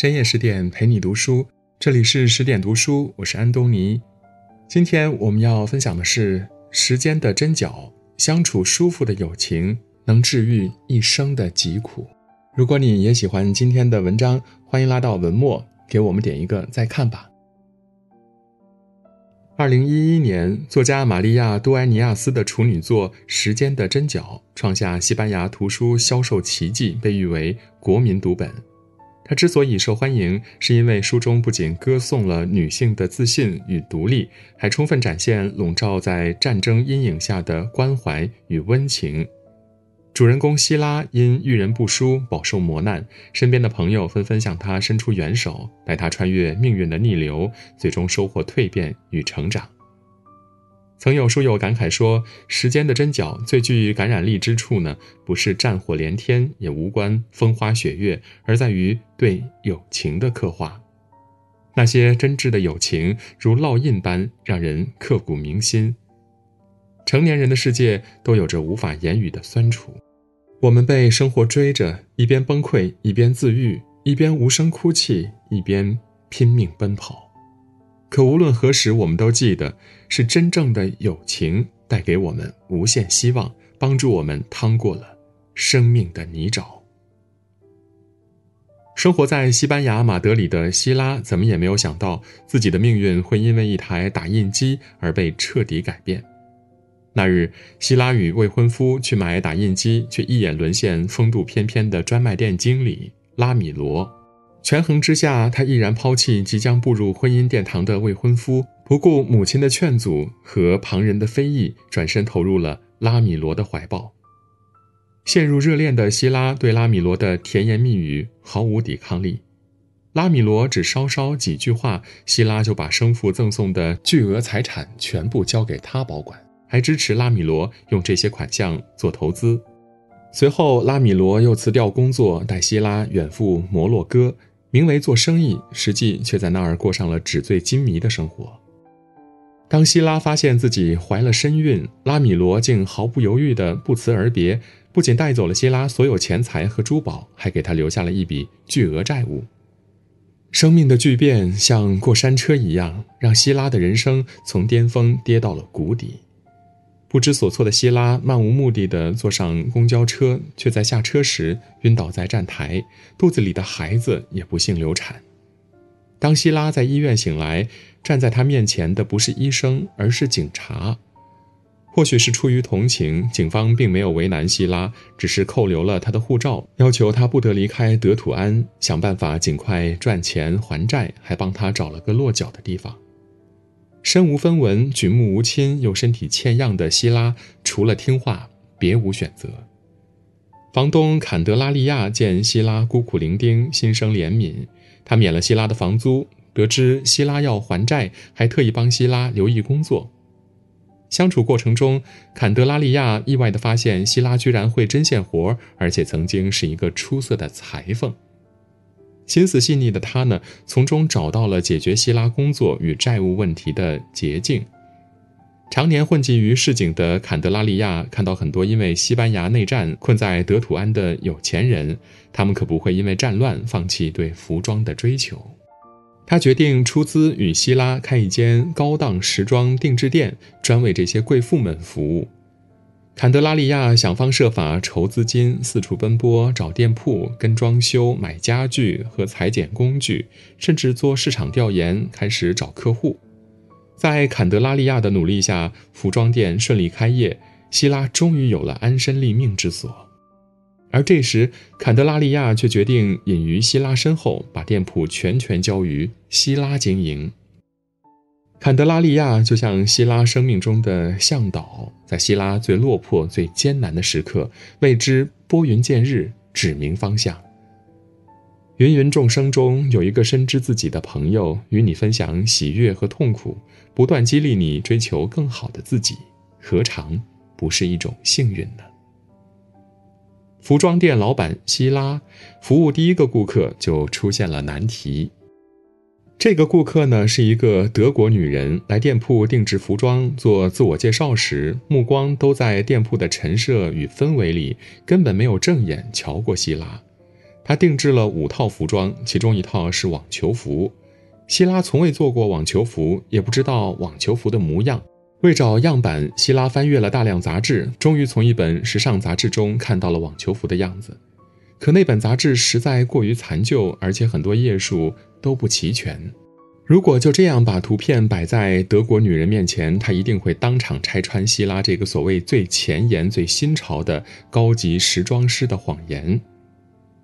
深夜10点陪你读书，这里是10点读书，我是安东尼。今天我们要分享的是时间的针脚，相处舒服的友情能治愈一生的疾苦。如果你也喜欢今天的文章，欢迎拉到文末给我们点一个再看吧。2011年，作家玛利亚·杜埃尼亚斯的处女作《时间的针脚》创下西班牙图书销售奇迹，被誉为国民读本。它之所以受欢迎，是因为书中不仅歌颂了女性的自信与独立，还充分展现笼罩在战争阴影下的关怀与温情。主人公希拉因遇人不淑饱受磨难，身边的朋友纷纷向他伸出援手，带他穿越命运的逆流，最终收获蜕变与成长。曾有书友感慨说，时间的针脚最具感染力之处呢，不是战火连天，也无关风花雪月，而在于对友情的刻画。那些真挚的友情如烙印般让人刻骨铭心。成年人的世界都有着无法言语的酸楚，我们被生活追着，一边崩溃，一边自愈，一边无声哭泣，一边拼命奔跑。可无论何时，我们都记得，是真正的友情带给我们无限希望，帮助我们趟过了生命的泥沼。生活在西班牙马德里的希拉怎么也没有想到，自己的命运会因为一台打印机而被彻底改变。那日，希拉与未婚夫去买打印机，却一眼沦陷风度翩翩的专卖店经理拉米罗。权衡之下，他毅然抛弃即将步入婚姻殿堂的未婚夫，不顾母亲的劝阻和旁人的非议，转身投入了拉米罗的怀抱。陷入热恋的希拉对拉米罗的甜言蜜语毫无抵抗力。拉米罗只稍稍几句话，希拉就把生父赠送的巨额财产全部交给他保管，还支持拉米罗用这些款项做投资。随后，拉米罗又辞掉工作，带希拉远赴摩洛哥，名为做生意，实际却在那儿过上了纸醉金迷的生活。当希拉发现自己怀了身孕，拉米罗竟毫不犹豫地不辞而别，不仅带走了希拉所有钱财和珠宝，还给她留下了一笔巨额债务。生命的巨变像过山车一样，让希拉的人生从巅峰跌到了谷底。不知所措的希拉漫无目的地坐上公交车，却在下车时晕倒在站台，肚子里的孩子也不幸流产。当希拉在医院醒来，站在她面前的不是医生，而是警察。或许是出于同情，警方并没有为难希拉，只是扣留了她的护照，要求她不得离开德土安，想办法尽快赚钱还债，还帮她找了个落脚的地方。身无分文，举目无亲，又身体欠恙的希拉，除了听话别无选择。房东坎德拉利亚见希拉孤苦伶仃，心生怜悯，他免了希拉的房租，得知希拉要还债，还特意帮希拉留意工作。相处过程中，坎德拉利亚意外地发现希拉居然会针线活，而且曾经是一个出色的裁缝。心思细腻的他呢，从中找到了解决希拉工作与债务问题的捷径。常年混迹于市井的坎德拉利亚看到很多因为西班牙内战困在德土安的有钱人，他们可不会因为战乱放弃对服装的追求。他决定出资与希拉开一间高档时装定制店，专为这些贵妇们服务。坎德拉利亚想方设法筹资金，四处奔波，找店铺、跟装修、买家具和裁剪工具，甚至做市场调研，开始找客户。在坎德拉利亚的努力下，服装店顺利开业，希拉终于有了安身立命之所。而这时，坎德拉利亚却决定隐于希拉身后，把店铺全权交于希拉经营。坎德拉利亚就像希拉生命中的向导，在希拉最落魄最艰难的时刻，为之拨云见日，指明方向。芸芸众生中有一个深知自己的朋友，与你分享喜悦和痛苦，不断激励你追求更好的自己，何尝不是一种幸运呢？服装店老板希拉服务第一个顾客就出现了难题。这个顾客呢，是一个德国女人，来店铺定制服装，做自我介绍时，目光都在店铺的陈设与氛围里，根本没有正眼瞧过希拉。他定制了5套服装，其中一套是网球服。希拉从未做过网球服，也不知道网球服的模样。为找样板，希拉翻阅了大量杂志，终于从一本时尚杂志中看到了网球服的样子。可那本杂志实在过于残旧，而且很多页数都不齐全。如果就这样把图片摆在德国女人面前，她一定会当场拆穿希拉这个所谓最前沿、最新潮的高级时装师的谎言。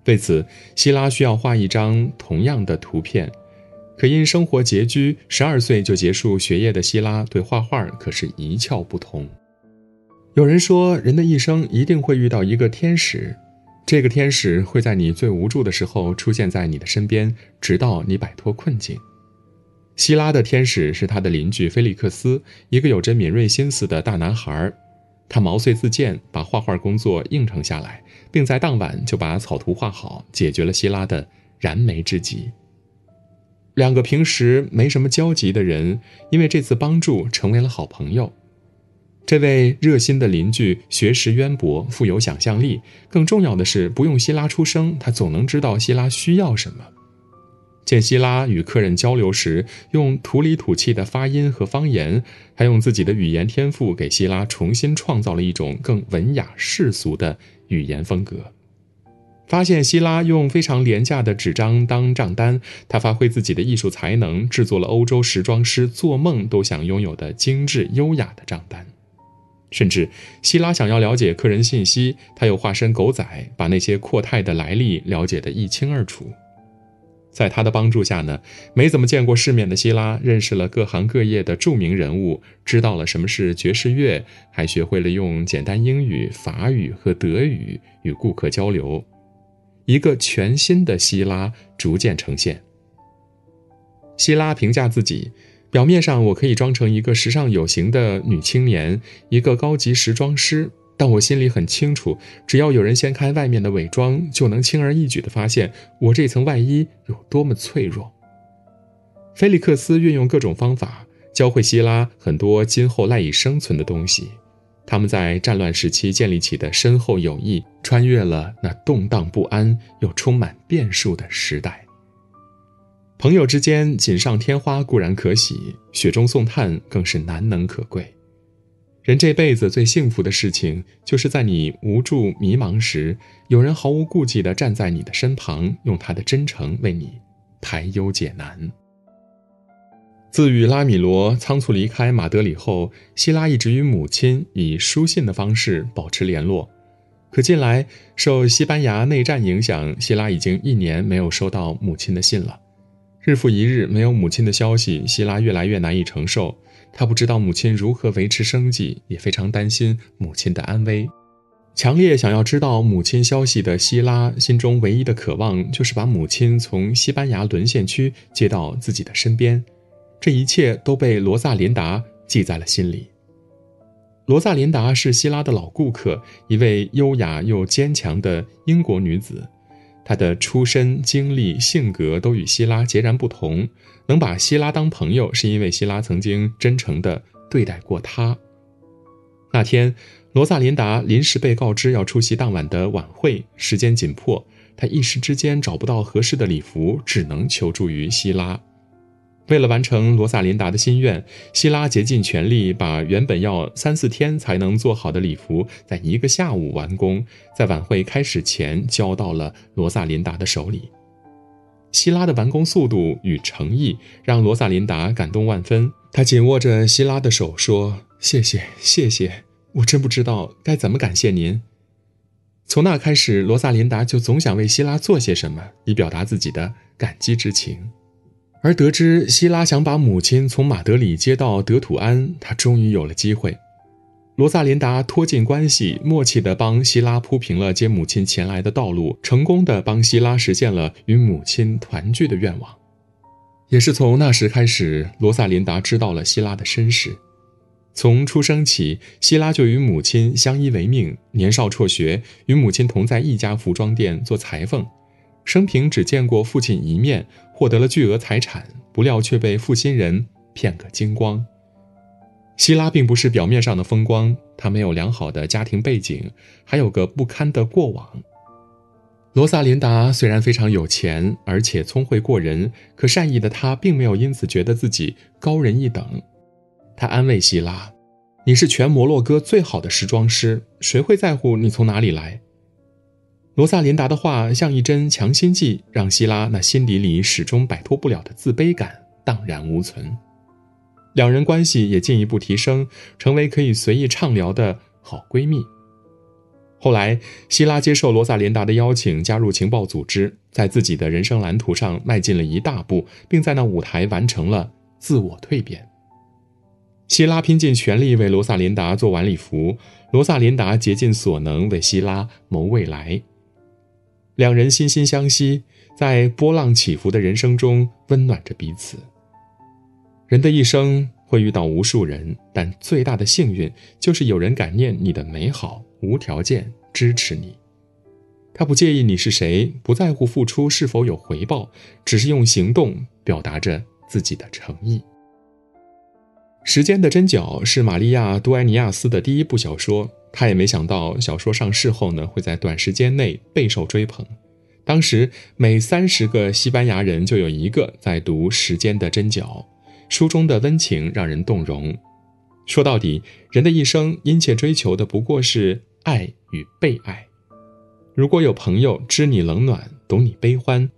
为此，希拉需要画一张同样的图片。可因生活拮据，12岁就结束学业的希拉对画画可是一窍不通。有人说，人的一生一定会遇到一个天使，这个天使会在你最无助的时候出现在你的身边，直到你摆脱困境。希拉的天使是他的邻居菲利克斯，一个有着敏锐心思的大男孩。他毛遂自荐，把画画工作应承下来，并在当晚就把草图画好，解决了希拉的燃眉之急。两个平时没什么交集的人，因为这次帮助成为了好朋友。这位热心的邻居学识渊博，富有想象力，更重要的是，不用希拉出声，他总能知道希拉需要什么。见希拉与客人交流时，用土里土气的发音和方言，还用自己的语言天赋给希拉重新创造了一种更文雅世俗的语言风格。发现希拉用非常廉价的纸张当账单，他发挥自己的艺术才能，制作了欧洲时装师做梦都想拥有的精致优雅的账单。甚至希拉想要了解客人信息，他又化身狗仔，把那些阔太的来历了解得一清二楚。在他的帮助下呢，没怎么见过世面的希拉认识了各行各业的著名人物，知道了什么是爵士乐，还学会了用简单英语、法语和德语与顾客交流。一个全新的希拉逐渐呈现。希拉评价自己，表面上我可以装成一个时尚有型的女青年，一个高级时装师，但我心里很清楚，只要有人掀开外面的伪装，就能轻而易举地发现我这层外衣有多么脆弱。菲利克斯运用各种方法，教会希拉很多今后赖以生存的东西。他们在战乱时期建立起的深厚友谊，穿越了那动荡不安又充满变数的时代。朋友之间锦上添花固然可喜，雪中送炭更是难能可贵。人这辈子最幸福的事情，就是在你无助迷茫时，有人毫无顾忌地站在你的身旁，用他的真诚为你排忧解难。自与拉米罗仓促离开马德里后，希拉一直与母亲以书信的方式保持联络。可近来受西班牙内战影响，希拉已经1年没有收到母亲的信了。日复一日没有母亲的消息，希拉越来越难以承受。他不知道母亲如何维持生计，也非常担心母亲的安危。强烈想要知道母亲消息的希拉，心中唯一的渴望就是把母亲从西班牙沦陷区接到自己的身边。这一切都被罗萨琳达记在了心里。罗萨琳达是希拉的老顾客，一位优雅又坚强的英国女子。她的出身、经历、性格都与希拉截然不同，能把希拉当朋友，是因为希拉曾经真诚地对待过她。那天，罗萨琳达临时被告知要出席当晚的晚会，时间紧迫，她一时之间找不到合适的礼服，只能求助于希拉。为了完成罗萨琳达的心愿，希拉竭尽全力，把原本要3-4天才能做好的礼服在1个下午完工，在晚会开始前交到了罗萨琳达的手里。希拉的完工速度与诚意让罗萨琳达感动万分，她紧握着希拉的手说，谢谢，谢谢，我真不知道该怎么感谢您。从那开始，罗萨琳达就总想为希拉做些什么，以表达自己的感激之情。而得知希拉想把母亲从马德里接到德土安，他终于有了机会。罗萨琳达拖近关系，默契地帮希拉铺平了接母亲前来的道路，成功地帮希拉实现了与母亲团聚的愿望。也是从那时开始，罗萨琳达知道了希拉的身世。从出生起，希拉就与母亲相依为命，年少辍学，与母亲同在一家服装店做裁缝。生平只见过父亲一面，获得了巨额财产，不料却被负心人骗个精光。希拉并不是表面上的风光，她没有良好的家庭背景，还有个不堪的过往。罗萨琳达虽然非常有钱，而且聪慧过人，可善意的她并没有因此觉得自己高人一等。她安慰希拉：“你是全摩洛哥最好的时装师，谁会在乎你从哪里来？”罗萨琳达的话像一针强心剂，让希拉那心底里始终摆脱不了的自卑感荡然无存。两人关系也进一步提升，成为可以随意畅聊的好闺蜜。后来，希拉接受罗萨琳达的邀请，加入情报组织，在自己的人生蓝图上迈进了一大步，并在那舞台完成了自我蜕变。希拉拼尽全力为罗萨琳达做晚礼服，罗萨琳达竭尽所能为希拉谋未来。两人惺惺相惜，在波浪起伏的人生中温暖着彼此。人的一生会遇到无数人，但最大的幸运就是有人感念你的美好，无条件支持你。他不介意你是谁，不在乎付出是否有回报，只是用行动表达着自己的诚意。时间的针脚是玛利亚·杜埃尼亚斯的第一部小说，她也没想到小说上市后呢，会在短时间内备受追捧。当时每30个西班牙人就有一个在读时间的针脚，书中的温情让人动容。说到底，人的一生殷切追求的不过是爱与被爱。如果有朋友知你冷暖，懂你悲欢，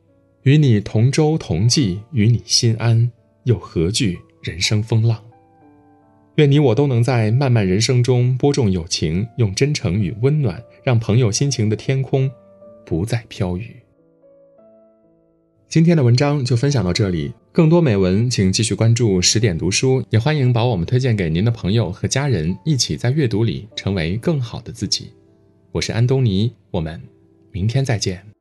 与你同舟同济，与你心安，又何惧人生风浪？愿你我都能在漫漫人生中播种友情，用真诚与温暖，让朋友心情的天空不再飘雨。今天的文章就分享到这里，更多美文请继续关注十点读书，也欢迎把我们推荐给您的朋友和家人，一起在阅读里成为更好的自己。我是安东尼，我们明天再见。